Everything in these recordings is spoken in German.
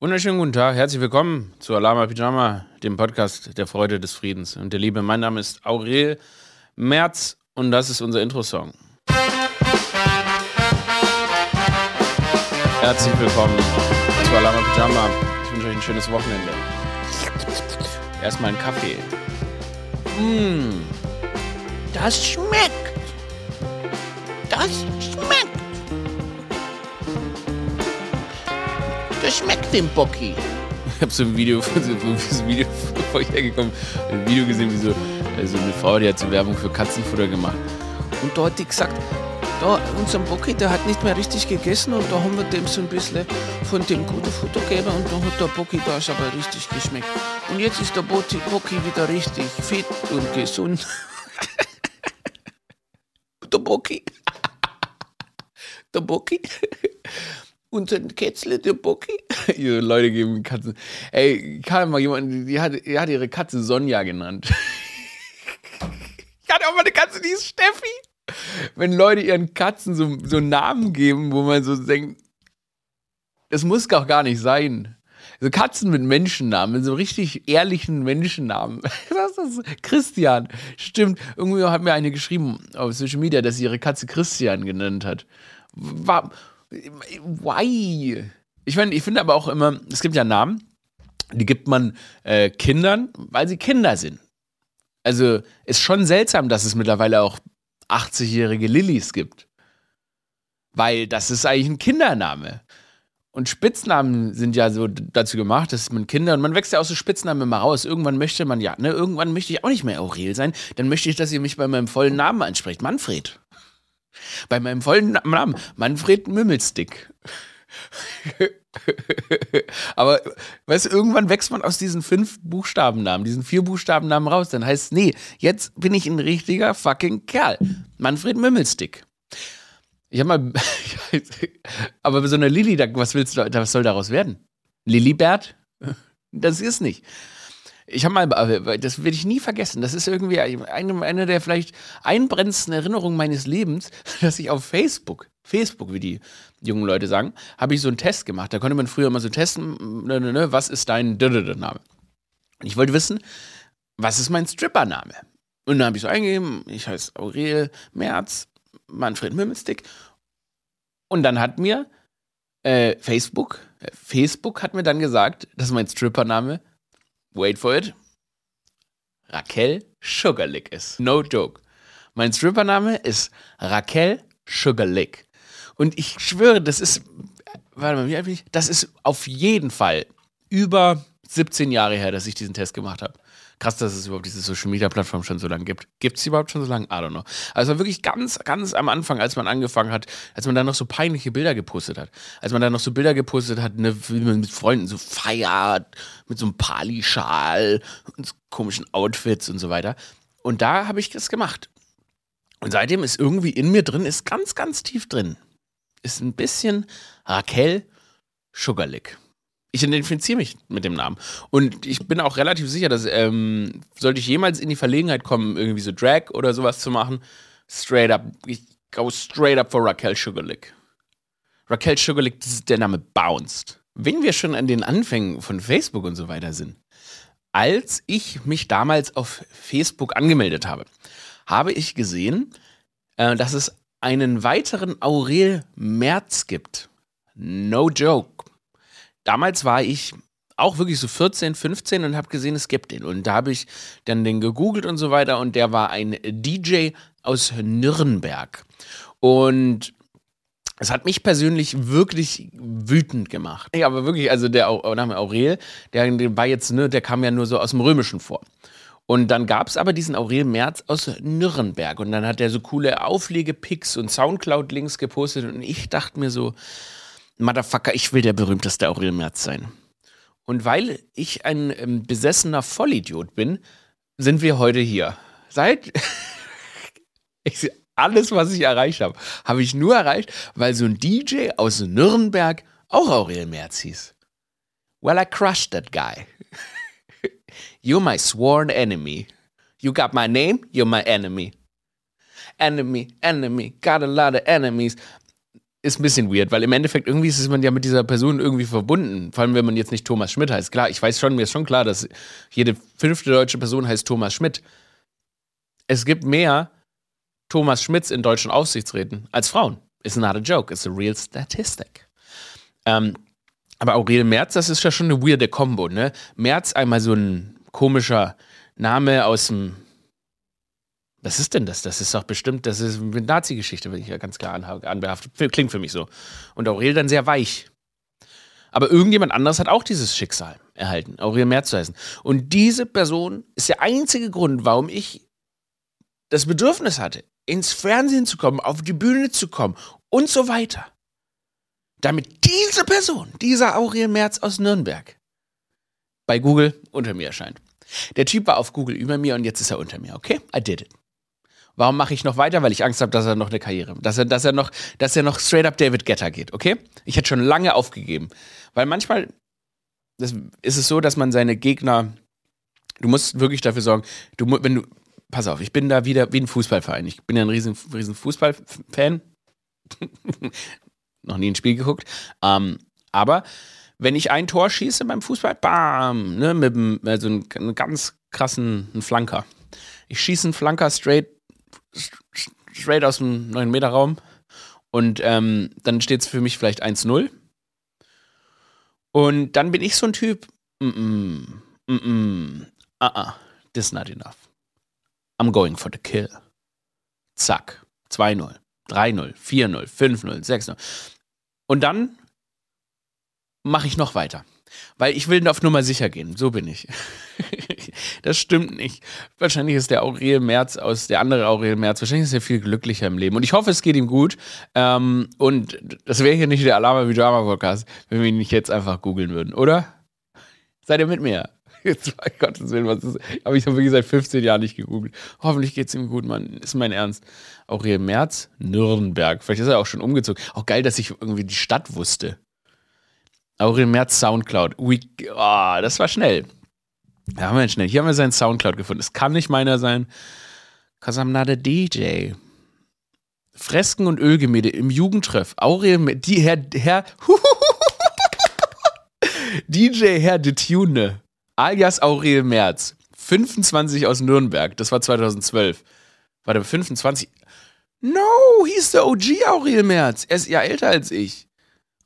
Wunderschönen guten Tag, herzlich willkommen zu Alama Pyjama, dem Podcast der Freude, des Friedens und der Liebe. Mein Name ist Aurel Merz und das ist unser Intro-Song. Herzlich willkommen zu Alama Pyjama. Ich wünsche euch ein schönes Wochenende. Erstmal einen Kaffee. Das schmeckt! Das schmeckt! Das schmeckt dem Bocki. Ich habe so ein Video vor euch hergekommen, ein Video gesehen, wie so eine Frau, die hat so Werbung für Katzenfutter gemacht. Und da hat die gesagt, da, unser Bocki, der hat nicht mehr richtig gegessen und da haben wir dem so ein bisschen von dem guten Futter gegeben und dann hat der Bocki da schon aber richtig geschmeckt. Und jetzt ist der Bocki wieder richtig fit und gesund. Der Bocki. Der Bocki. Unser Kätzle, der Bocki. Ihre Leute geben Katzen. Ey, kam mal jemand, die hat ihre Katze Sonja genannt. Ich hatte auch mal eine Katze, die ist Steffi. Wenn Leute ihren Katzen so Namen geben, wo man so denkt, das muss doch gar nicht sein. So Katzen mit Menschennamen, mit so richtig ehrlichen Menschennamen. Das ist Christian. Stimmt, irgendwie hat mir eine geschrieben auf Social Media, dass sie ihre Katze Christian genannt hat. Why? Ich meine, ich finde aber auch immer, es gibt ja Namen, die gibt man Kindern, weil sie Kinder sind. Also ist schon seltsam, dass es mittlerweile auch 80-jährige Lillys gibt. Weil das ist eigentlich ein Kindername. Und Spitznamen sind ja so dazu gemacht, dass man Kinder, und man wächst ja aus so Spitznamen immer raus. Irgendwann möchte man ja, ne, irgendwann möchte ich auch nicht mehr Aurel sein, dann möchte ich, dass ihr mich bei meinem vollen Namen ansprecht, Manfred. Bei meinem vollen Namen, Manfred Mümmelstick. Aber, weißt du, irgendwann wächst man aus diesen 5 Buchstabennamen, diesen 4 Buchstabennamen raus. Dann heißt es, nee, jetzt bin ich ein richtiger fucking Kerl. Manfred Mümmelstick. Ich hab mal, aber bei so einer Lilly, was soll daraus werden? Lilibert? Das ist nicht. Ich habe mal, das werde ich nie vergessen, das ist irgendwie eine der vielleicht einbrennendsten Erinnerungen meines Lebens, dass ich auf Facebook, wie die jungen Leute sagen, habe ich so einen Test gemacht. Da konnte man früher immer so testen, was ist dein Name? Und ich wollte wissen, was ist mein Stripper-Name? Und dann habe ich so eingegeben, ich heiße Aurel Merz, Manfred Mümmelstick. Und dann hat mir Facebook hat mir dann gesagt, dass mein Stripper-Name, wait for it, Raquel Sugarlick ist. No joke. Mein Strippername ist Raquel Sugarlick. Und ich schwöre, das ist, das ist auf jeden Fall über 17 Jahre her, dass ich diesen Test gemacht habe. Krass, dass es überhaupt diese Social-Media-Plattform schon so lange gibt. Gibt es die überhaupt schon so lange? I don't know. Also wirklich ganz, ganz am Anfang, als man angefangen hat, als man da noch so peinliche Bilder gepostet hat. Als man da noch so Bilder gepostet hat, ne, wie man mit Freunden so feiert, mit so einem Pali-Schal und so komischen Outfits und so weiter. Und da habe ich das gemacht. Und seitdem ist irgendwie in mir drin, ist ganz, ganz tief drin, ist ein bisschen Raquel Sugarlick. Ich identifiziere mich mit dem Namen. Und ich bin auch relativ sicher, dass sollte ich jemals in die Verlegenheit kommen, irgendwie so Drag oder sowas zu machen, straight up, ich go straight up for Raquel Sugarlick. Raquel Sugarlick, das ist der Name bounced. Wenn wir schon an den Anfängen von Facebook und so weiter sind, als ich mich damals auf Facebook angemeldet habe, habe ich gesehen, dass es einen weiteren Aurel Merz gibt. No joke. Damals war ich auch wirklich so 14, 15 und habe gesehen, es gibt den. Und da habe ich dann den gegoogelt und so weiter. Und der war ein DJ aus Nürnberg. Und es hat mich persönlich wirklich wütend gemacht. Ja, aber wirklich, also der Name Aurel, der war jetzt, ne, der kam ja nur so aus dem Römischen vor. Und dann gab es aber diesen Aurel Merz aus Nürnberg. Und dann hat der so coole Auflege-Picks und Soundcloud-Links gepostet. Und ich dachte mir so, Motherfucker, ich will der berühmteste Aurel Merz sein. Und weil ich ein besessener Vollidiot bin, sind wir heute hier. Alles, was ich erreicht habe, habe ich nur erreicht, weil so ein DJ aus Nürnberg auch Aurel Merz hieß. Well, I crushed that guy. You're my sworn enemy. You got my name, you're my enemy. Enemy, enemy, got a lot of enemies. ist ein bisschen weird, weil im Endeffekt irgendwie ist man ja mit dieser Person irgendwie verbunden. Vor allem, wenn man jetzt nicht Thomas Schmidt heißt. Klar, ich weiß schon, mir ist schon klar, dass jede 5. deutsche Person heißt Thomas Schmidt. Es gibt mehr Thomas Schmidts in deutschen Aufsichtsräten als Frauen. It's not a joke, it's a real statistic. Aber Aurel Merz, das ist ja schon eine weirde Kombo, ne? Merz, einmal so ein komischer Name aus dem... Was ist denn das? Das ist doch bestimmt, das ist eine Nazi-Geschichte, bin ich ja ganz klar anbehaftet. Klingt für mich so. Und Aurel dann sehr weich. Aber irgendjemand anderes hat auch dieses Schicksal erhalten, Aurel Merz zu heißen. Und diese Person ist der einzige Grund, warum ich das Bedürfnis hatte, ins Fernsehen zu kommen, auf die Bühne zu kommen und so weiter. Damit diese Person, dieser Aurel Merz aus Nürnberg, bei Google unter mir erscheint. Der Typ war auf Google über mir und jetzt ist er unter mir, okay? I did it. Warum mache ich noch weiter? Weil ich Angst habe, dass er noch eine Karriere, dass er noch straight up David Guetta geht, okay? Ich hätte schon lange aufgegeben. Weil manchmal ist es so, dass man seine Gegner, du musst wirklich dafür sorgen, pass auf, ich bin da wieder wie ein Fußballverein. Ich bin ja ein riesen Fußballfan. Noch nie ein Spiel geguckt. Aber wenn ich ein Tor schieße beim Fußball, bam, ne, mit so einem ganz krassen Flanker. Ich schieße einen Flanker straight aus dem 9-Meter-Raum und dann steht es für mich vielleicht 1-0. Und dann bin ich so ein Typ, this not enough. I'm going for the kill. Zack. 2-0, 3-0, 4-0, 5-0, 6-0. Und dann mache ich noch weiter. Weil ich will auf Nummer sicher gehen. So bin ich. Das stimmt nicht. Wahrscheinlich ist der Aurel Merz aus der andere Aurel Merz, wahrscheinlich ist er viel glücklicher im Leben. Und ich hoffe, es geht ihm gut. Und das wäre hier nicht der Alarma wie Drama Podcast, wenn wir ihn nicht jetzt einfach googeln würden, oder? Seid ihr mit mir? Jetzt, bei Gottes Willen, was ist? Aber ich habe wirklich seit 15 Jahren nicht gegoogelt. Hoffentlich geht's ihm gut, Mann. Ist mein Ernst. Aurel Merz, Nürnberg. Vielleicht ist er auch schon umgezogen. Auch geil, dass ich irgendwie die Stadt wusste. Aurel Merz, Soundcloud. Das war schnell. Da haben wir ihn schnell. Hier haben wir seinen Soundcloud gefunden. Es kann nicht meiner sein. 'Cause I'm not a DJ. Fresken und Ölgemälde im Jugendtreff. Aurel Merz, DJ Herr de Tune. Alias Aurel Merz, 25 aus Nürnberg, das war 2012. War der 25? No, hieß der OG Aurel Merz. Er ist ja älter als ich.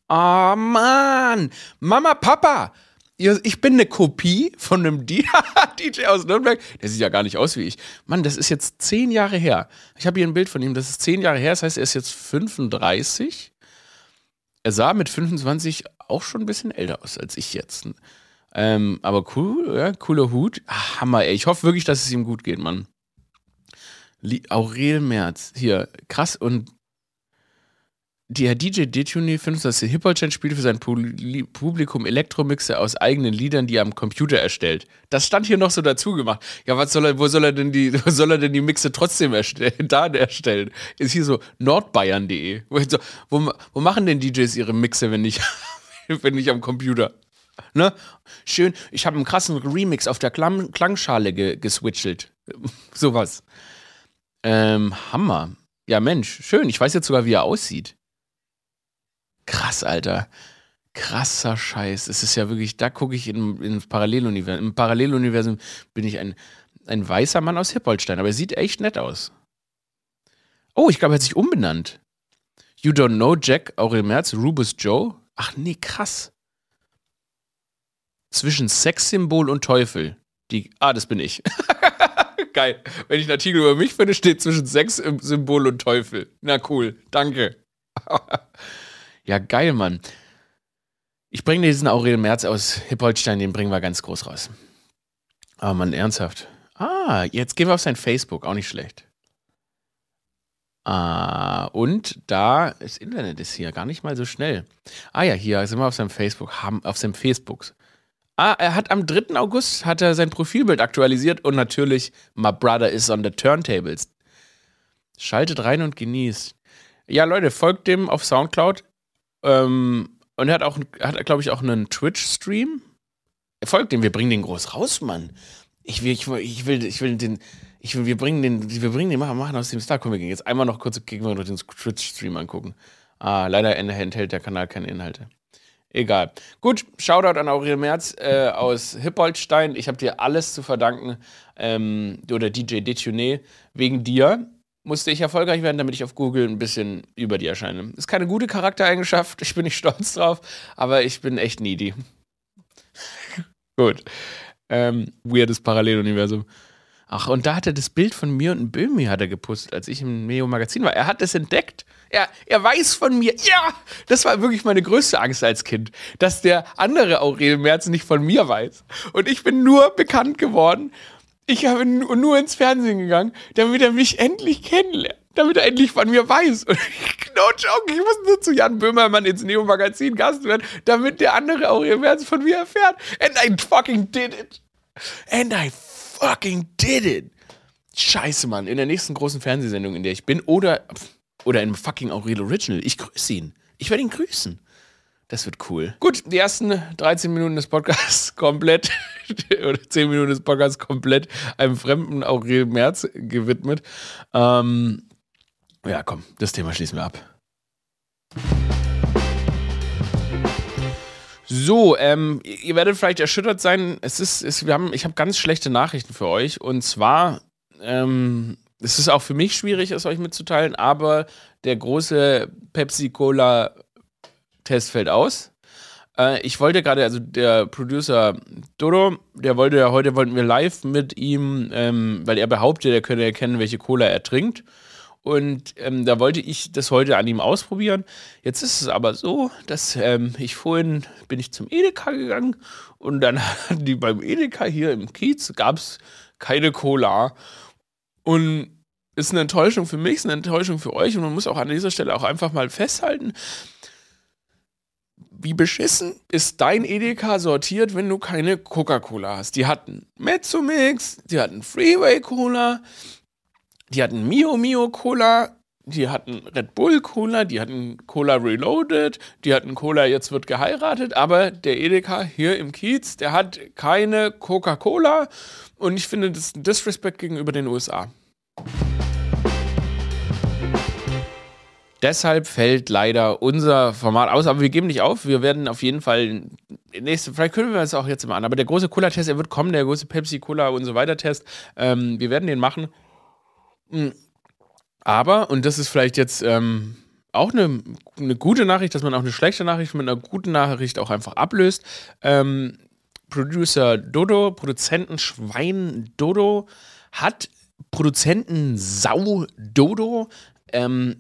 Oh Mann. Mama, Papa, ich bin eine Kopie von einem DJ aus Nürnberg. Der sieht ja gar nicht aus wie ich. Mann, das ist jetzt 10 Jahre her. Ich habe hier ein Bild von ihm, das ist 10 Jahre her, das heißt, er ist jetzt 35. Er sah mit 25 auch schon ein bisschen älter aus als ich jetzt. Aber cool, ja, cooler Hut. Ach, Hammer, ey. Ich hoffe wirklich, dass es ihm gut geht, Mann. Aurel Merz, hier, krass. Und der DJ Detune 5, das Hip-Hop-Chan spielt für sein Publikum Elektromixe aus eigenen Liedern, die er am Computer erstellt. Das stand hier noch so dazu gemacht. Ja, wo soll er denn die Mixe trotzdem erstellen? Ist hier so nordbayern.de. Wo machen denn DJs ihre Mixe, wenn nicht am Computer? Ne? Schön, ich habe einen krassen Remix auf der Klangschale geswitchelt. Sowas. Hammer. Ja, Mensch, schön. Ich weiß jetzt sogar, wie er aussieht. Krass, Alter. Krasser Scheiß. Es ist ja wirklich, da gucke ich ins Paralleluniversum. Im Paralleluniversum bin ich ein weißer Mann aus Hippolstein, aber er sieht echt nett aus. Oh, ich glaube, er hat sich umbenannt. You Don't Know Jack, Aurel Merz, Rubus Joe. Ach nee, krass. Zwischen Sexsymbol und Teufel. Das bin ich. Geil. Wenn ich einen Artikel über mich finde, steht zwischen Sexsymbol und Teufel. Na cool, danke. Ja, geil, Mann. Ich bringe diesen Aurel Merz aus Hippolstein, den bringen wir ganz groß raus. Oh Mann, ernsthaft. Jetzt gehen wir auf sein Facebook, auch nicht schlecht. Und da, das Internet ist hier gar nicht mal so schnell. Ja, hier sind wir auf seinem Facebook, auf seinem Facebooks. Er hat am 3. August hat er sein Profilbild aktualisiert und natürlich My Brother is on the Turntables. Schaltet rein und genießt. Ja, Leute, folgt dem auf Soundcloud. Und er hat glaube ich, auch einen Twitch-Stream. Folgt dem, wir bringen den groß raus, Mann. Wir bringen den machen aus dem Star-Comic. Jetzt einmal noch kurz den Twitch-Stream angucken. Ah, leider enthält der Kanal keine Inhalte. Egal. Gut, Shoutout an Aurel Merz aus Hippoltstein. Ich habe dir alles zu verdanken, oder DJ Detourné. Wegen dir musste ich erfolgreich werden, damit ich auf Google ein bisschen über die erscheine. Ist keine gute Charaktereigenschaft, ich bin nicht stolz drauf, aber ich bin echt needy. Gut. Weirdes Paralleluniversum. Ach, und da hat er das Bild von mir und einem Böhmi hat er gepostet, als ich im Neo-Magazin war. Er hat es entdeckt. Er weiß von mir. Ja, das war wirklich meine größte Angst als Kind, dass der andere Aurel Merz nicht von mir weiß. Und ich bin nur bekannt geworden. Ich habe nur ins Fernsehen gegangen, damit er mich endlich kennenlernt. Damit er endlich von mir weiß. Und no joke, ich muss nur zu Jan Böhmermann ins Neo-Magazin Gast werden, damit der andere Aurel Merz von mir erfährt. And I fucking did it. And I fucking did it. Scheiße, Mann. In der nächsten großen Fernsehsendung, in der ich bin, oder im fucking Aurel Original, ich grüße ihn. Ich werde ihn grüßen. Das wird cool. Gut, die ersten 13 Minuten des Podcasts komplett, oder 10 Minuten des Podcasts komplett einem fremden Aurel Merz gewidmet. Ja, komm, das Thema schließen wir ab. So, ihr werdet vielleicht erschüttert sein. Ich habe ganz schlechte Nachrichten für euch. Und zwar, es ist auch für mich schwierig, es euch mitzuteilen, aber der große Pepsi-Cola-Test fällt aus. Ich wollte gerade, also der Producer Dodo, heute wollten wir live mit ihm, weil er behauptet, er könne erkennen, welche Cola er trinkt. Und da wollte ich das heute an ihm ausprobieren. Jetzt ist es aber so, dass vorhin bin ich zum Edeka gegangen und dann hatten die beim Edeka hier im Kiez, gab es keine Cola. Und ist eine Enttäuschung für mich, ist eine Enttäuschung für euch. Und man muss auch an dieser Stelle auch einfach mal festhalten, wie beschissen ist dein Edeka sortiert, wenn du keine Coca-Cola hast. Die hatten Mezzomix, die hatten Freeway-Cola, die hatten Mio Mio Cola, die hatten Red Bull Cola, die hatten Cola Reloaded, die hatten Cola Jetzt wird geheiratet, aber der Edeka hier im Kiez, der hat keine Coca-Cola und ich finde, das ist ein Disrespect gegenüber den USA. Deshalb fällt leider unser Format aus, aber wir geben nicht auf, wir werden auf jeden Fall vielleicht können wir es auch jetzt mal an, aber der große Cola-Test, er wird kommen, der große Pepsi-Cola und so weiter Test, wir werden den machen. Aber, und das ist vielleicht jetzt auch eine gute Nachricht, dass man auch eine schlechte Nachricht mit einer guten Nachricht auch einfach ablöst. Producer Dodo, Produzentenschwein Dodo, hat Produzentensau Dodo,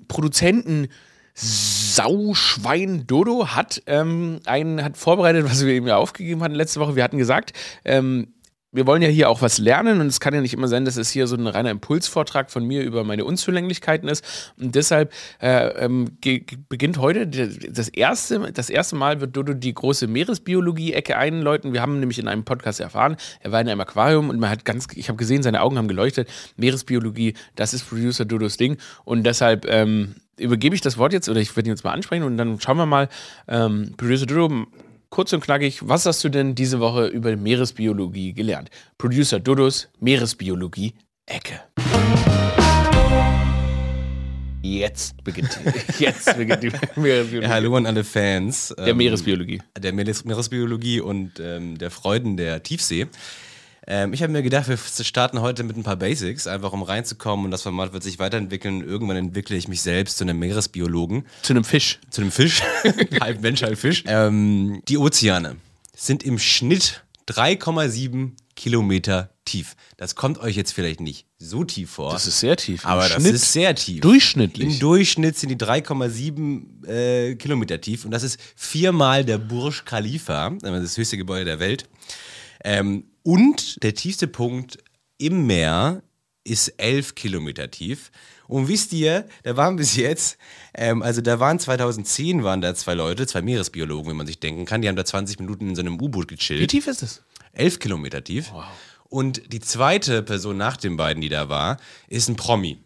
Produzentensauschwein Dodo hat vorbereitet, was wir ihm ja aufgegeben hatten letzte Woche. Wir hatten gesagt, wir wollen ja hier auch was lernen und es kann ja nicht immer sein, dass es hier so ein reiner Impulsvortrag von mir über meine Unzulänglichkeiten ist. Und deshalb beginnt heute das erste Mal wird Dodo die große Meeresbiologie-Ecke einläuten. Wir haben nämlich in einem Podcast erfahren, er war in einem Aquarium und ich habe gesehen, seine Augen haben geleuchtet. Meeresbiologie, das ist Producer Dodos Ding. Und deshalb übergebe ich das Wort jetzt, oder ich werde ihn jetzt mal ansprechen und dann schauen wir mal, Producer Dodo. Kurz und knackig, was hast du denn diese Woche über Meeresbiologie gelernt? Producer Dodos, Meeresbiologie-Ecke. Jetzt beginnt die Meeresbiologie. Ja, hallo an alle Fans. Der Meeresbiologie. Der Meeresbiologie und der Freuden der Tiefsee. Ich habe mir gedacht, wir starten heute mit ein paar Basics, einfach um reinzukommen und das Format wird sich weiterentwickeln. Irgendwann entwickle ich mich selbst zu einem Meeresbiologen. Zu einem Fisch. Halb Mensch, halb Fisch. Die Ozeane sind im Schnitt 3,7 Kilometer tief. Das kommt euch jetzt vielleicht nicht so tief vor. Das ist sehr tief. Aber das ist sehr tief. Durchschnittlich. Im Durchschnitt sind die 3,7 Kilometer tief und das ist viermal der Burj Khalifa, das höchste Gebäude der Welt. Und der tiefste Punkt im Meer ist 11 Kilometer tief. Und wisst ihr, da waren bis jetzt, 2010 waren da zwei Leute, zwei Meeresbiologen, wenn man sich denken kann, die haben da 20 Minuten in so einem U-Boot gechillt. Wie tief ist es? 11 Kilometer tief. Wow. Und die zweite Person nach den beiden, die da war, ist ein Promi.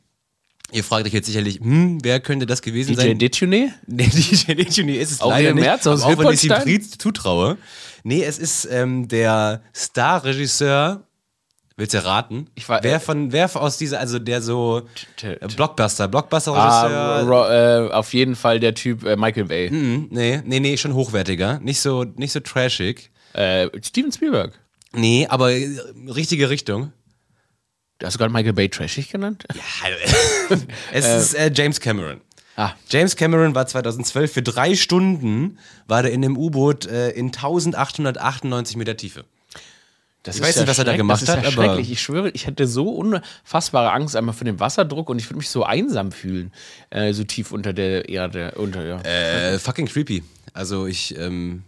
Ihr fragt euch jetzt sicherlich, wer könnte das gewesen sein? DJ Detourné? Nee, DJ Detourné ist es auch leider nicht, Merz aus auch wenn ich ihm zutraue. Nee, es ist der Starregisseur Willst du raten? Wer aus dieser, also der so Blockbuster-Regisseur? Auf jeden Fall der Typ Michael Bay. Nee, schon hochwertiger. Nicht so trashig. Steven Spielberg. Nee, aber richtige Richtung. Hast du gerade Michael Bay trashig genannt? Ja, es ist James Cameron. James Cameron war 2012 für 3 Stunden in dem U-Boot in 1898 Meter Tiefe. Ich weiß nicht, was er da gemacht hat. Das ist ja schrecklich. Ich schwöre, ich hätte so unfassbare Angst einmal vor dem Wasserdruck und ich würde mich so einsam fühlen, so tief unter der Erde. Fucking creepy. Also ich, will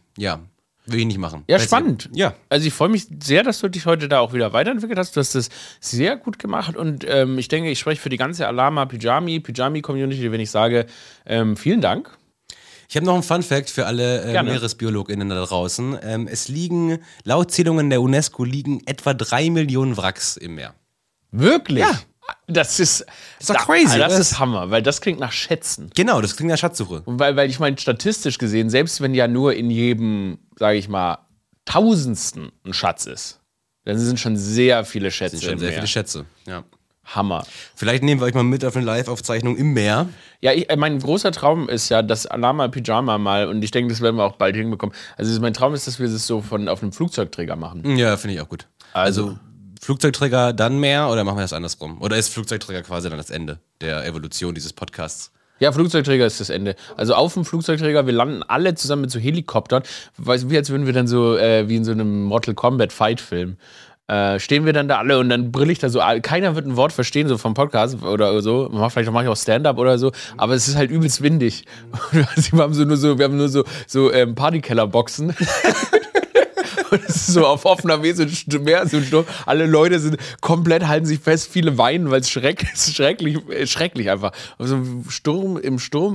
ich nicht machen. Ja, spannend. Ja. Also ich freue mich sehr, dass du dich heute da auch wieder weiterentwickelt hast. Du hast das sehr gut gemacht und ich denke, ich spreche für die ganze Pyjami-Community, wenn ich sage, vielen Dank. Ich habe noch einen Funfact für alle MeeresbiologInnen da draußen. Es liegen, laut Zählungen der UNESCO, liegen etwa 3 Millionen Wracks im Meer. Wirklich? Ja. Das ist doch crazy. Alter, das ist Hammer, weil das klingt nach Schätzen. Genau, das klingt nach Schatzsuche. Und weil ich meine, statistisch gesehen, selbst wenn ja nur in jedem, sage ich mal, 1000. ein Schatz ist, dann sind schon sehr viele Schätze im Meer. Ja. Hammer. Vielleicht nehmen wir euch mal mit auf eine Live-Aufzeichnung im Meer. Ja, mein großer Traum ist ja, dass Alama Pyjama mal, und ich denke, das werden wir auch bald hinbekommen. Also mein Traum ist, dass wir das so auf einem Flugzeugträger machen. Ja, finde ich auch gut. Also Flugzeugträger dann mehr oder machen wir das andersrum? Oder ist Flugzeugträger quasi dann das Ende der Evolution dieses Podcasts? Ja, Flugzeugträger ist das Ende. Also auf dem Flugzeugträger, wir landen alle zusammen mit so Helikoptern. Weißt du, wie als würden wir dann so, wie in so einem Mortal Kombat Fight-Film, stehen wir dann da alle und dann brille ich da so, keiner wird ein Wort verstehen, so vom Podcast oder so, vielleicht mache ich auch Stand-Up oder so, aber es ist halt übelst windig. Wir haben nur so Partykeller-Boxen. Und es ist so auf offener Meer, so alle Leute sind komplett, halten sich fest, viele weinen, weil es schrecklich einfach. Also im Sturm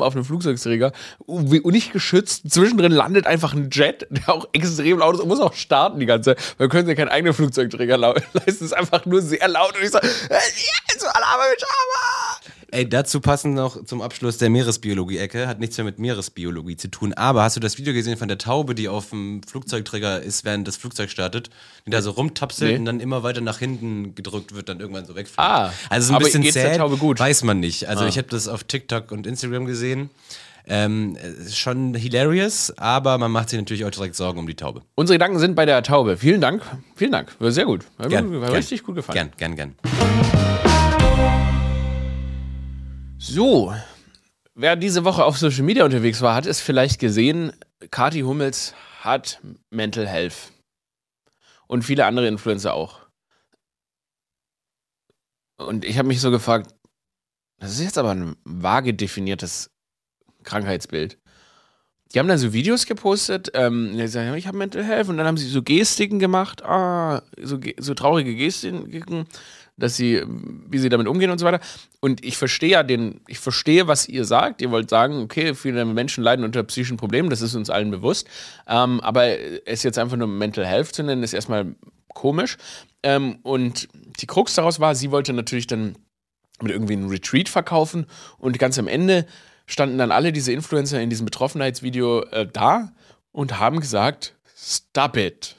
auf einem Flugzeugträger, nicht geschützt, zwischendrin landet einfach ein Jet, der auch extrem laut ist und muss auch starten die ganze Zeit, weil wir können ja keinen eigenen Flugzeugträger leisten, es ist einfach nur sehr laut und ich sage, so Alarme, Alarme! Ey, dazu passend noch zum Abschluss der Meeresbiologie-Ecke. Hat nichts mehr mit Meeresbiologie zu tun. Aber hast du das Video gesehen von der Taube, die auf dem Flugzeugträger ist, während das Flugzeug startet? Die da so rumtapselt und dann immer weiter nach hinten gedrückt wird, dann irgendwann so wegfliegt. Also so ein bisschen sad, der Taube gut? Weiß man nicht. Also ich habe das auf TikTok und Instagram gesehen. Schon hilarious, aber man macht sich natürlich auch direkt Sorgen um die Taube. Unsere Gedanken sind bei der Taube. Vielen Dank. Vielen Dank. War sehr gut. War richtig gut gefallen. Gern. So, wer diese Woche auf Social Media unterwegs war, hat es vielleicht gesehen, Kathi Hummels hat Mental Health. Und viele andere Influencer auch. Und ich habe mich so gefragt, das ist jetzt aber ein vage definiertes Krankheitsbild. Die haben dann so Videos gepostet, ich habe Mental Health, und dann haben sie so Gestiken gemacht, so traurige Gestiken, dass wie sie damit umgehen und so weiter. Und ich verstehe was ihr sagt. Ihr wollt sagen, okay, viele Menschen leiden unter psychischen Problemen, das ist uns allen bewusst. Aber es jetzt einfach nur Mental Health zu nennen, ist erstmal komisch. Und die Krux daraus war, sie wollte natürlich dann mit irgendwie einen Retreat verkaufen. Und ganz am Ende standen dann alle diese Influencer in diesem Betroffenheitsvideo da und haben gesagt, stop it.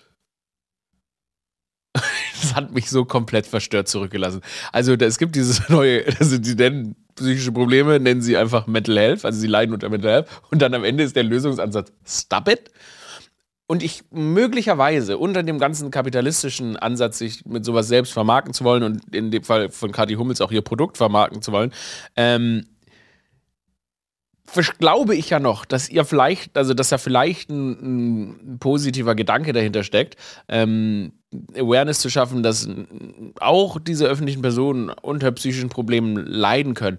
Das hat mich so komplett verstört zurückgelassen. Also es gibt dieses neue, also die nennen psychische Probleme, nennen sie einfach Mental Health, also sie leiden unter Mental Health und dann am Ende ist der Lösungsansatz Stop it. Und ich möglicherweise unter dem ganzen kapitalistischen Ansatz, sich mit sowas selbst vermarkten zu wollen und in dem Fall von Kathi Hummels auch ihr Produkt vermarkten zu wollen, glaube ich ja noch, dass da vielleicht ein positiver Gedanke dahinter steckt, Awareness zu schaffen, dass auch diese öffentlichen Personen unter psychischen Problemen leiden können.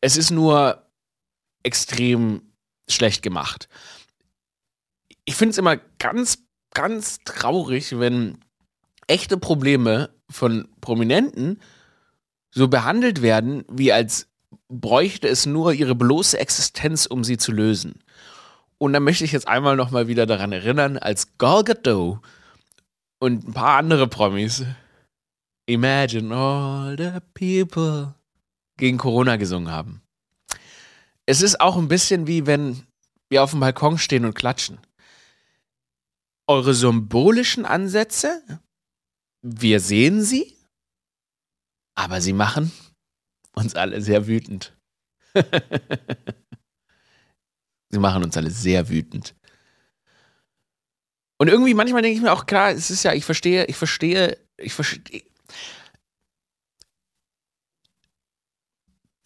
Es ist nur extrem schlecht gemacht. Ich finde es immer ganz, ganz traurig, wenn echte Probleme von Prominenten so behandelt werden, wie als bräuchte es nur ihre bloße Existenz, um sie zu lösen. Und da möchte ich jetzt einmal nochmal wieder daran erinnern, als Gal Gadot und ein paar andere Promis Imagine all the people gegen Corona gesungen haben. Es ist auch ein bisschen wie, wenn wir auf dem Balkon stehen und klatschen. Eure symbolischen Ansätze, wir sehen sie, Aber sie machen uns alle sehr wütend. Sie machen uns alle sehr wütend. Und irgendwie manchmal denke ich mir auch, klar, es ist ja, ich verstehe.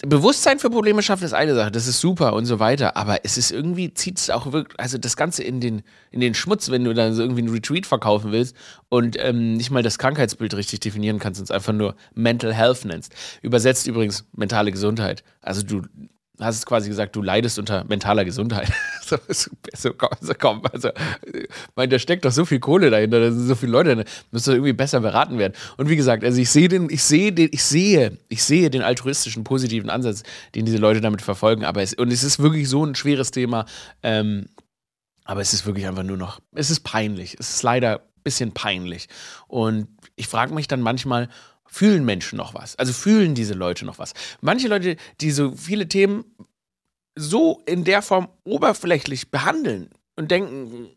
Bewusstsein für Probleme schaffen ist eine Sache, das ist super und so weiter, aber es ist irgendwie, zieht es auch wirklich, also das Ganze in den Schmutz, wenn du dann so irgendwie einen Retreat verkaufen willst und nicht mal das Krankheitsbild richtig definieren kannst und es einfach nur Mental Health nennst. Übersetzt übrigens mentale Gesundheit. Also du hast es quasi gesagt, du leidest unter mentaler Gesundheit. Also, mein, da steckt doch so viel Kohle dahinter, da sind so viele Leute, da müsste irgendwie besser beraten werden. Und wie gesagt, also ich sehe den altruistischen, positiven Ansatz, den diese Leute damit verfolgen, aber es ist wirklich so ein schweres Thema, aber es ist wirklich einfach nur noch, es ist peinlich, es ist leider ein bisschen peinlich. Und ich frage mich dann manchmal, fühlen Menschen noch was? Also fühlen diese Leute noch was? Manche Leute, die so viele Themen so in der Form oberflächlich behandeln und denken,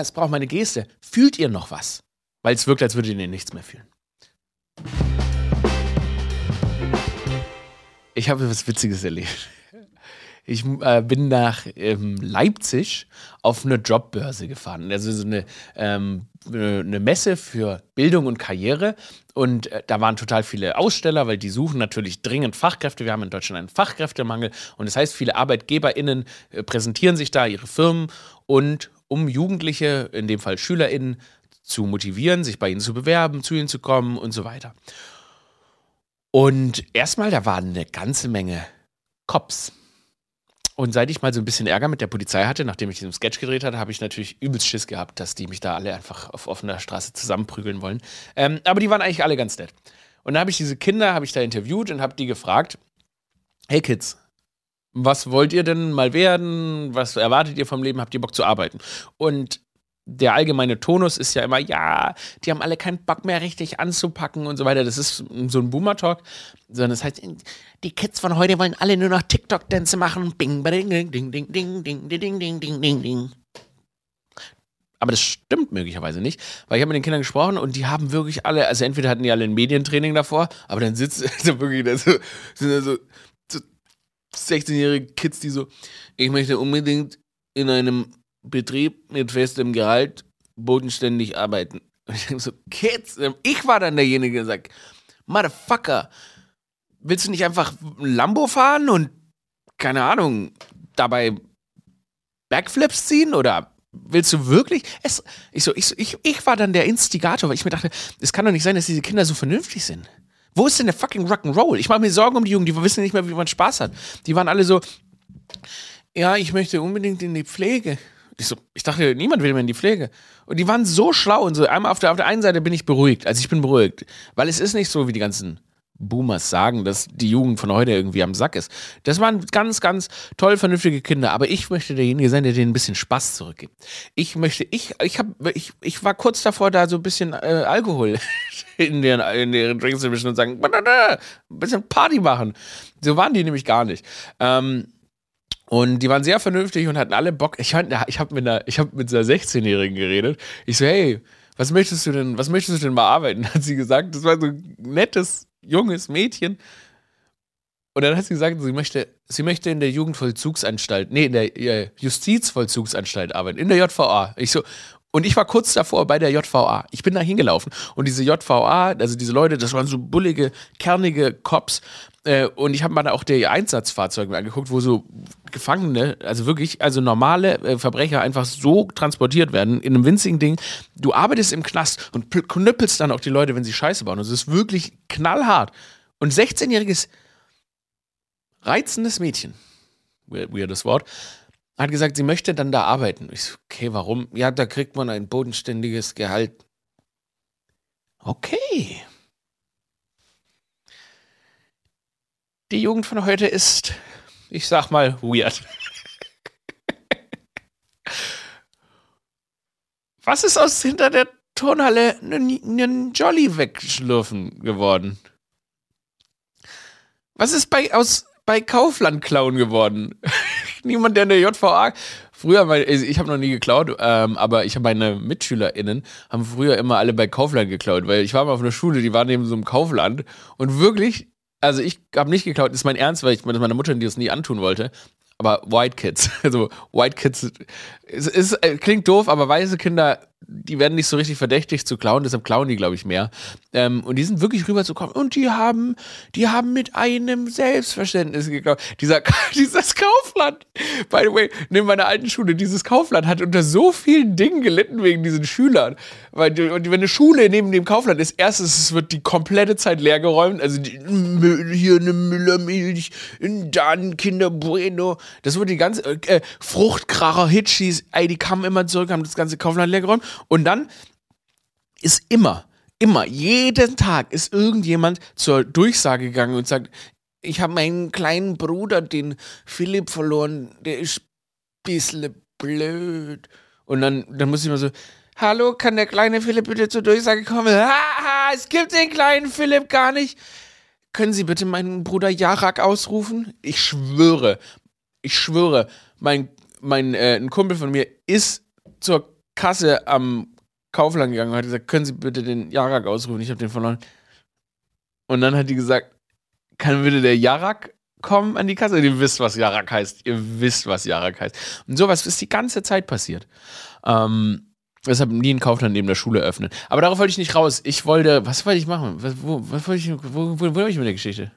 es braucht meine Geste. Fühlt ihr noch was? Weil es wirkt, als würdet ihr nichts mehr fühlen. Ich habe was Witziges erlebt. Ich bin nach Leipzig auf eine Jobbörse gefahren. Also so eine Messe für Bildung und Karriere. Und da waren total viele Aussteller, weil die suchen natürlich dringend Fachkräfte. Wir haben in Deutschland einen Fachkräftemangel. Und das heißt, viele ArbeitgeberInnen präsentieren sich da, ihre Firmen. Und um Jugendliche, in dem Fall SchülerInnen, zu motivieren, sich bei ihnen zu bewerben, zu ihnen zu kommen und so weiter. Und erstmal, da waren eine ganze Menge Cops. Und seit ich mal so ein bisschen Ärger mit der Polizei hatte, nachdem ich diesen Sketch gedreht hatte, habe ich natürlich übelst Schiss gehabt, dass die mich da alle einfach auf offener Straße zusammenprügeln wollen. Aber die waren eigentlich alle ganz nett. Und dann habe ich diese Kinder, habe ich da interviewt und habe die gefragt, hey Kids, was wollt ihr denn mal werden? Was erwartet ihr vom Leben? Habt ihr Bock zu arbeiten? Und der allgemeine Tonus ist ja immer, ja, die haben alle keinen Bock mehr richtig anzupacken und so weiter. Das ist so ein Boomer-Talk. Sondern das heißt, die Kids von heute wollen alle nur noch TikTok-Dänze machen. Bing, bading, ding, ding, ding, ding, ding, ding, ding, ding, ding, ding. Aber das stimmt möglicherweise nicht, weil ich habe mit den Kindern gesprochen und die haben wirklich alle, also entweder hatten die alle ein Medientraining davor, aber dann sitzen wirklich so 16-jährige Kids, die so, ich möchte unbedingt in einem Betrieb mit festem Gehalt, bodenständig arbeiten. Und ich denke so, Kids, ich war dann derjenige, der sagt, Motherfucker, willst du nicht einfach ein Lambo fahren und, keine Ahnung, dabei Backflips ziehen? Oder willst du wirklich? Ich war dann der Instigator, weil ich mir dachte, es kann doch nicht sein, dass diese Kinder so vernünftig sind. Wo ist denn der fucking Rock'n'Roll? Ich mache mir Sorgen um die Jugend, die wissen nicht mehr, wie man Spaß hat. Die waren alle so, ja, ich möchte unbedingt in die Pflege. Ich dachte, niemand will mehr in die Pflege. Und die waren so schlau und so. Einmal auf der einen Seite bin ich beruhigt. Also ich bin beruhigt. Weil es ist nicht so, wie die ganzen Boomers sagen, dass die Jugend von heute irgendwie am Sack ist. Das waren ganz, ganz toll vernünftige Kinder. Aber ich möchte derjenige sein, der denen ein bisschen Spaß zurückgibt. Ich war kurz davor, da so ein bisschen Alkohol in deren Drinks zu mischen und sagen, ein bisschen Party machen. So waren die nämlich gar nicht. Und die waren sehr vernünftig und hatten alle Bock. Ich hab mit einer 16-Jährigen geredet. Ich so, hey, was möchtest du denn mal arbeiten? Hat sie gesagt, das war so ein nettes, junges Mädchen. Und dann hat sie gesagt, sie möchte in der Jugendvollzugsanstalt, nee, in der Justizvollzugsanstalt arbeiten, in der JVA. Und ich war kurz davor bei der JVA. Ich bin da hingelaufen. Und diese JVA, also diese Leute, das waren so bullige, kernige Cops. Und ich habe mir da auch die Einsatzfahrzeuge angeguckt, wo so Gefangene, also normale Verbrecher einfach so transportiert werden in einem winzigen Ding. Du arbeitest im Knast und knüppelst dann auch die Leute, wenn sie Scheiße bauen. Also es ist wirklich knallhart. Und 16-jähriges, reizendes Mädchen, weirdes Wort, hat gesagt, sie möchte dann da arbeiten. Ich so, okay, warum? Ja, da kriegt man ein bodenständiges Gehalt. Okay. Die Jugend von heute ist, ich sag mal, weird. Was ist aus hinter der Turnhalle einen Jolly wegschlürfen geworden? Was ist bei Kaufland-Clown geworden? Niemand, der in der JVA Früher, ich habe noch nie geklaut, aber ich habe meine MitschülerInnen haben früher immer alle bei Kaufland geklaut, weil ich war mal auf einer Schule, die war neben so einem Kaufland und wirklich, also ich habe nicht geklaut, ist mein Ernst, weil ich meine Mutter die das nie antun wollte, aber White Kids, also White Kids, es klingt doof, aber weiße Kinder, die werden nicht so richtig verdächtig zu klauen, deshalb klauen die, glaube ich, mehr. Und die sind wirklich rüberzukommen und die haben mit einem Selbstverständnis geklaut. Dieses Kaufland, by the way, neben meiner alten Schule, dieses Kaufland hat unter so vielen Dingen gelitten wegen diesen Schülern. Weil wenn eine Schule neben dem Kaufland ist, erstens, es wird die komplette Zeit leer geräumt, also hier eine Müllermilch, da ein Kinderbueno, das wird die ganze, Fruchtkracher, Hitchis, die kamen immer zurück, haben das ganze Kaufland leer geräumt. Und dann ist immer, jeden Tag ist irgendjemand zur Durchsage gegangen und sagt, ich habe meinen kleinen Bruder, den Philipp, verloren, der ist ein bisschen blöd. Und dann muss ich mal so, hallo, kann der kleine Philipp bitte zur Durchsage kommen? Haha, es gibt den kleinen Philipp gar nicht. Können Sie bitte meinen Bruder Jarak ausrufen? Ich schwöre, ein Kumpel von mir ist zur Kasse am Kaufland gegangen und hat gesagt, können Sie bitte den Jarak ausrufen, ich habe den verloren. Und dann hat die gesagt, kann bitte der Jarak kommen an die Kasse? Und ihr wisst, was Jarak heißt. Und sowas ist die ganze Zeit passiert. Deshalb nie einen Kaufland neben der Schule öffnen. Aber darauf wollte ich nicht raus. Ich wollte, was wollte ich machen? Wo war ich mit der Geschichte?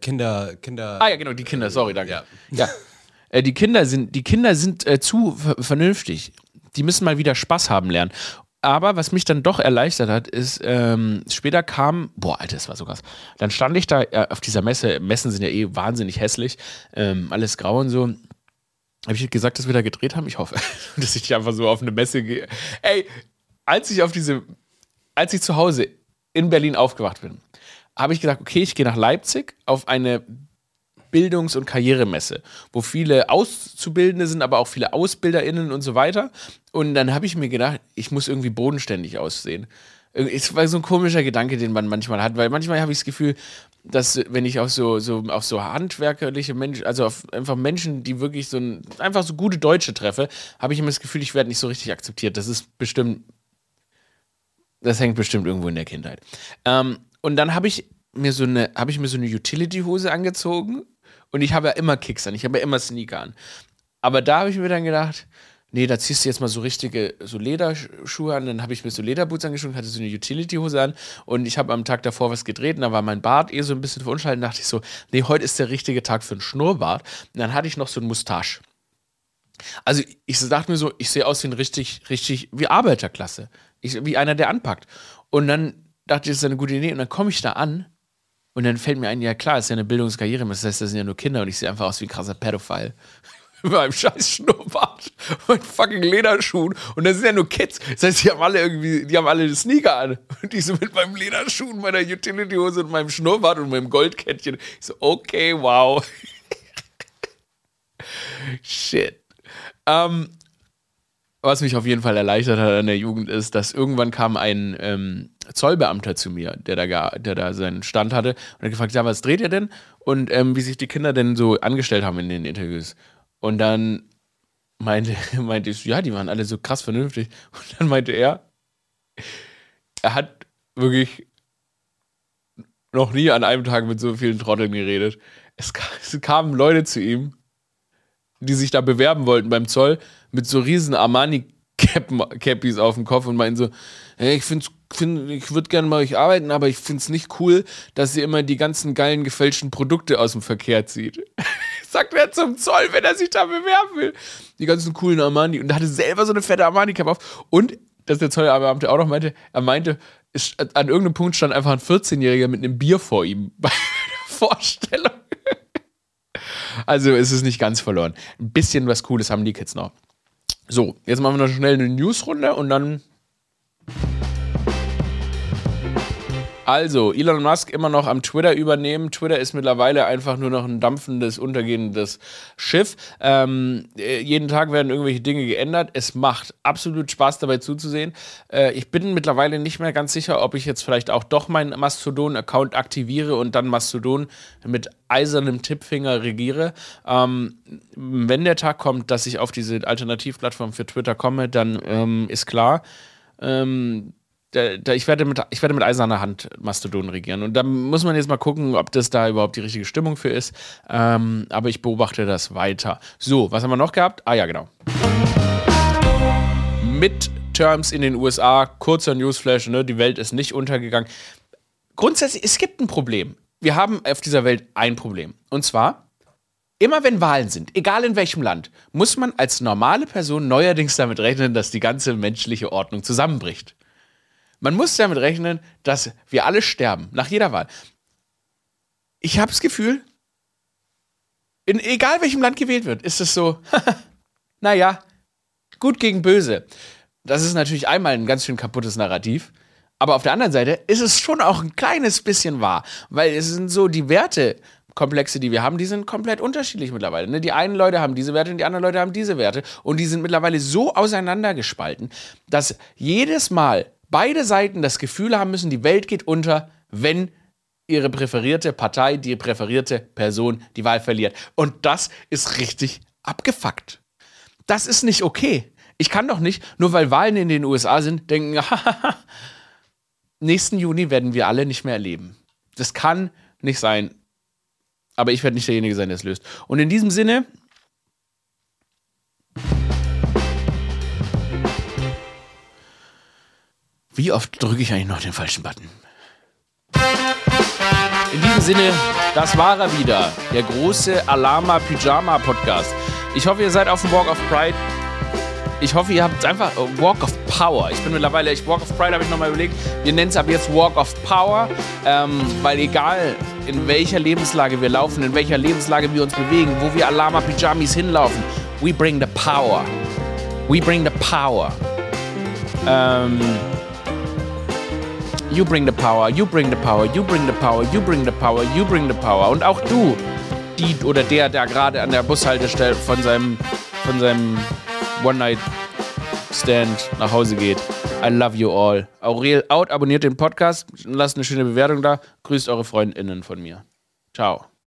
Kinder. Ah ja, genau, die Kinder, sorry, danke. Ja. Die Kinder sind zu vernünftig. Die müssen mal wieder Spaß haben lernen. Aber was mich dann doch erleichtert hat, ist, später kam, das war so krass. Dann stand ich da auf dieser Messe. Messen sind ja eh wahnsinnig hässlich. Alles grau und so. Habe ich gesagt, dass wir da gedreht haben? Ich hoffe, dass ich nicht einfach so auf eine Messe gehe. Ey, als ich zu Hause in Berlin aufgewacht bin, habe ich gesagt, okay, ich gehe nach Leipzig auf eine Bildungs- und Karrieremesse, wo viele Auszubildende sind, aber auch viele AusbilderInnen und so weiter. Und dann habe ich mir gedacht, ich muss irgendwie bodenständig aussehen. Es war so ein komischer Gedanke, den man manchmal hat, weil manchmal habe ich das Gefühl, dass wenn ich auf so handwerkliche Menschen, also auf einfach Menschen, die wirklich einfach so gute Deutsche treffe, habe ich immer das Gefühl, ich werde nicht so richtig akzeptiert. Das hängt bestimmt irgendwo in der Kindheit. Und dann habe ich mir so eine Utility-Hose angezogen und ich habe ja immer Kicks an, ich habe ja immer Sneaker an. Aber da habe ich mir dann gedacht, nee, da ziehst du jetzt mal so richtige so Lederschuhe an. Dann habe ich mir so Lederboots angeschoben, hatte so eine Utility-Hose an und ich habe am Tag davor was gedreht und da war mein Bart so ein bisschen verunstaltet und dachte ich so, nee, heute ist der richtige Tag für einen Schnurrbart. Und dann hatte ich noch so ein Mustache. Also ich dachte mir so, ich sehe aus wie ein richtig, wie Arbeiterklasse. Wie einer, der anpackt. Und dann dachte ich, das ist eine gute Idee und dann komme ich da an und dann fällt mir ein, ja klar, ist ja eine Bildungskarriere, das heißt, das sind ja nur Kinder und ich sehe einfach aus wie ein krasser Pädophile. Mit meinem scheiß Schnurrbart und fucking Lederschuhen. Und das sind ja nur Kids. Das heißt, die haben alle Sneaker an. Und ich so mit meinem Lederschuhen, meiner Utility-Hose und meinem Schnurrbart und meinem Goldkettchen. Ich so, okay, wow. Shit. Was mich auf jeden Fall erleichtert hat an der Jugend ist, dass irgendwann kam ein Zollbeamter zu mir, der da seinen Stand hatte. Und er gefragt, ja, was dreht ihr denn? Und wie sich die Kinder denn so angestellt haben in den Interviews. Und dann meinte ich, ja, die waren alle so krass vernünftig. Und dann meinte er hat wirklich noch nie an einem Tag mit so vielen Trotteln geredet. Es kamen Leute zu ihm, die sich da bewerben wollten beim Zoll, mit so riesen Armani-Cappies auf dem Kopf und meinten so, hey, ich würde gerne bei euch arbeiten, aber ich finde es nicht cool, dass ihr immer die ganzen geilen gefälschten Produkte aus dem Verkehr zieht. Sagt er zum Zoll, wenn er sich da bewerben will. Die ganzen coolen Armani. Und er hatte selber so eine fette Armani-Kappe auf. Und, dass der Zollbeamte auch noch meinte, er meinte, an irgendeinem Punkt stand einfach ein 14-Jähriger mit einem Bier vor ihm bei der Vorstellung. Also es ist nicht ganz verloren. Ein bisschen was Cooles haben die Kids noch. So, jetzt machen wir noch schnell eine Newsrunde und dann Also, Elon Musk immer noch am Twitter übernehmen. Twitter ist mittlerweile einfach nur noch ein dampfendes, untergehendes Schiff. Jeden Tag werden irgendwelche Dinge geändert. Es macht absolut Spaß, dabei zuzusehen. Ich bin mittlerweile nicht mehr ganz sicher, ob ich jetzt vielleicht auch doch meinen Mastodon-Account aktiviere und dann Mastodon mit eisernem Tippfinger regiere. Wenn der Tag kommt, dass ich auf diese Alternativplattform für Twitter komme, dann ist klar, ich werde mit eiserner Hand Mastodon regieren. Und da muss man jetzt mal gucken, ob das da überhaupt die richtige Stimmung für ist. Aber ich beobachte das weiter. So, was haben wir noch gehabt? Ah ja, genau. Midterms in den USA, kurzer Newsflash, ne? Die Welt ist nicht untergegangen. Grundsätzlich, es gibt ein Problem. Wir haben auf dieser Welt ein Problem. Und zwar, immer wenn Wahlen sind, egal in welchem Land, muss man als normale Person neuerdings damit rechnen, dass die ganze menschliche Ordnung zusammenbricht. Man muss damit rechnen, dass wir alle sterben, nach jeder Wahl. Ich habe das Gefühl, in egal welchem Land gewählt wird, ist es so, naja, gut gegen böse. Das ist natürlich einmal ein ganz schön kaputtes Narrativ, aber auf der anderen Seite ist es schon auch ein kleines bisschen wahr, weil es sind so die Wertekomplexe, die wir haben, die sind komplett unterschiedlich mittlerweile. Ne? Die einen Leute haben diese Werte und die anderen Leute haben diese Werte und die sind mittlerweile so auseinandergespalten, dass jedes Mal beide Seiten das Gefühl haben müssen, die Welt geht unter, wenn ihre präferierte Partei, die präferierte Person die Wahl verliert. Und das ist richtig abgefuckt. Das ist nicht okay. Ich kann doch nicht, nur weil Wahlen in den USA sind, denken, nächsten Juni werden wir alle nicht mehr erleben. Das kann nicht sein. Aber ich werde nicht derjenige sein, der es löst. Und in diesem Sinne, wie oft drücke ich eigentlich noch den falschen Button? In diesem Sinne, das war er wieder, der große Alama-Pyjama-Podcast. Ich hoffe, ihr seid auf dem Walk of Pride. Ich hoffe, ihr habt einfach Walk of Power. Walk of Pride habe ich nochmal überlegt. Wir nennen es ab jetzt Walk of Power, weil egal in welcher Lebenslage wir laufen, in welcher Lebenslage wir uns bewegen, wo wir Alama-Pyjamis hinlaufen, we bring the power. We bring the power. You bring the power, you bring the power, you bring the power, you bring the power, you bring the power. Und auch du, die oder der, der gerade an der Bushaltestelle von seinem One-Night-Stand nach Hause geht. I love you all. Aurel out, abonniert den Podcast, lasst eine schöne Bewertung da. Grüßt eure FreundInnen von mir. Ciao.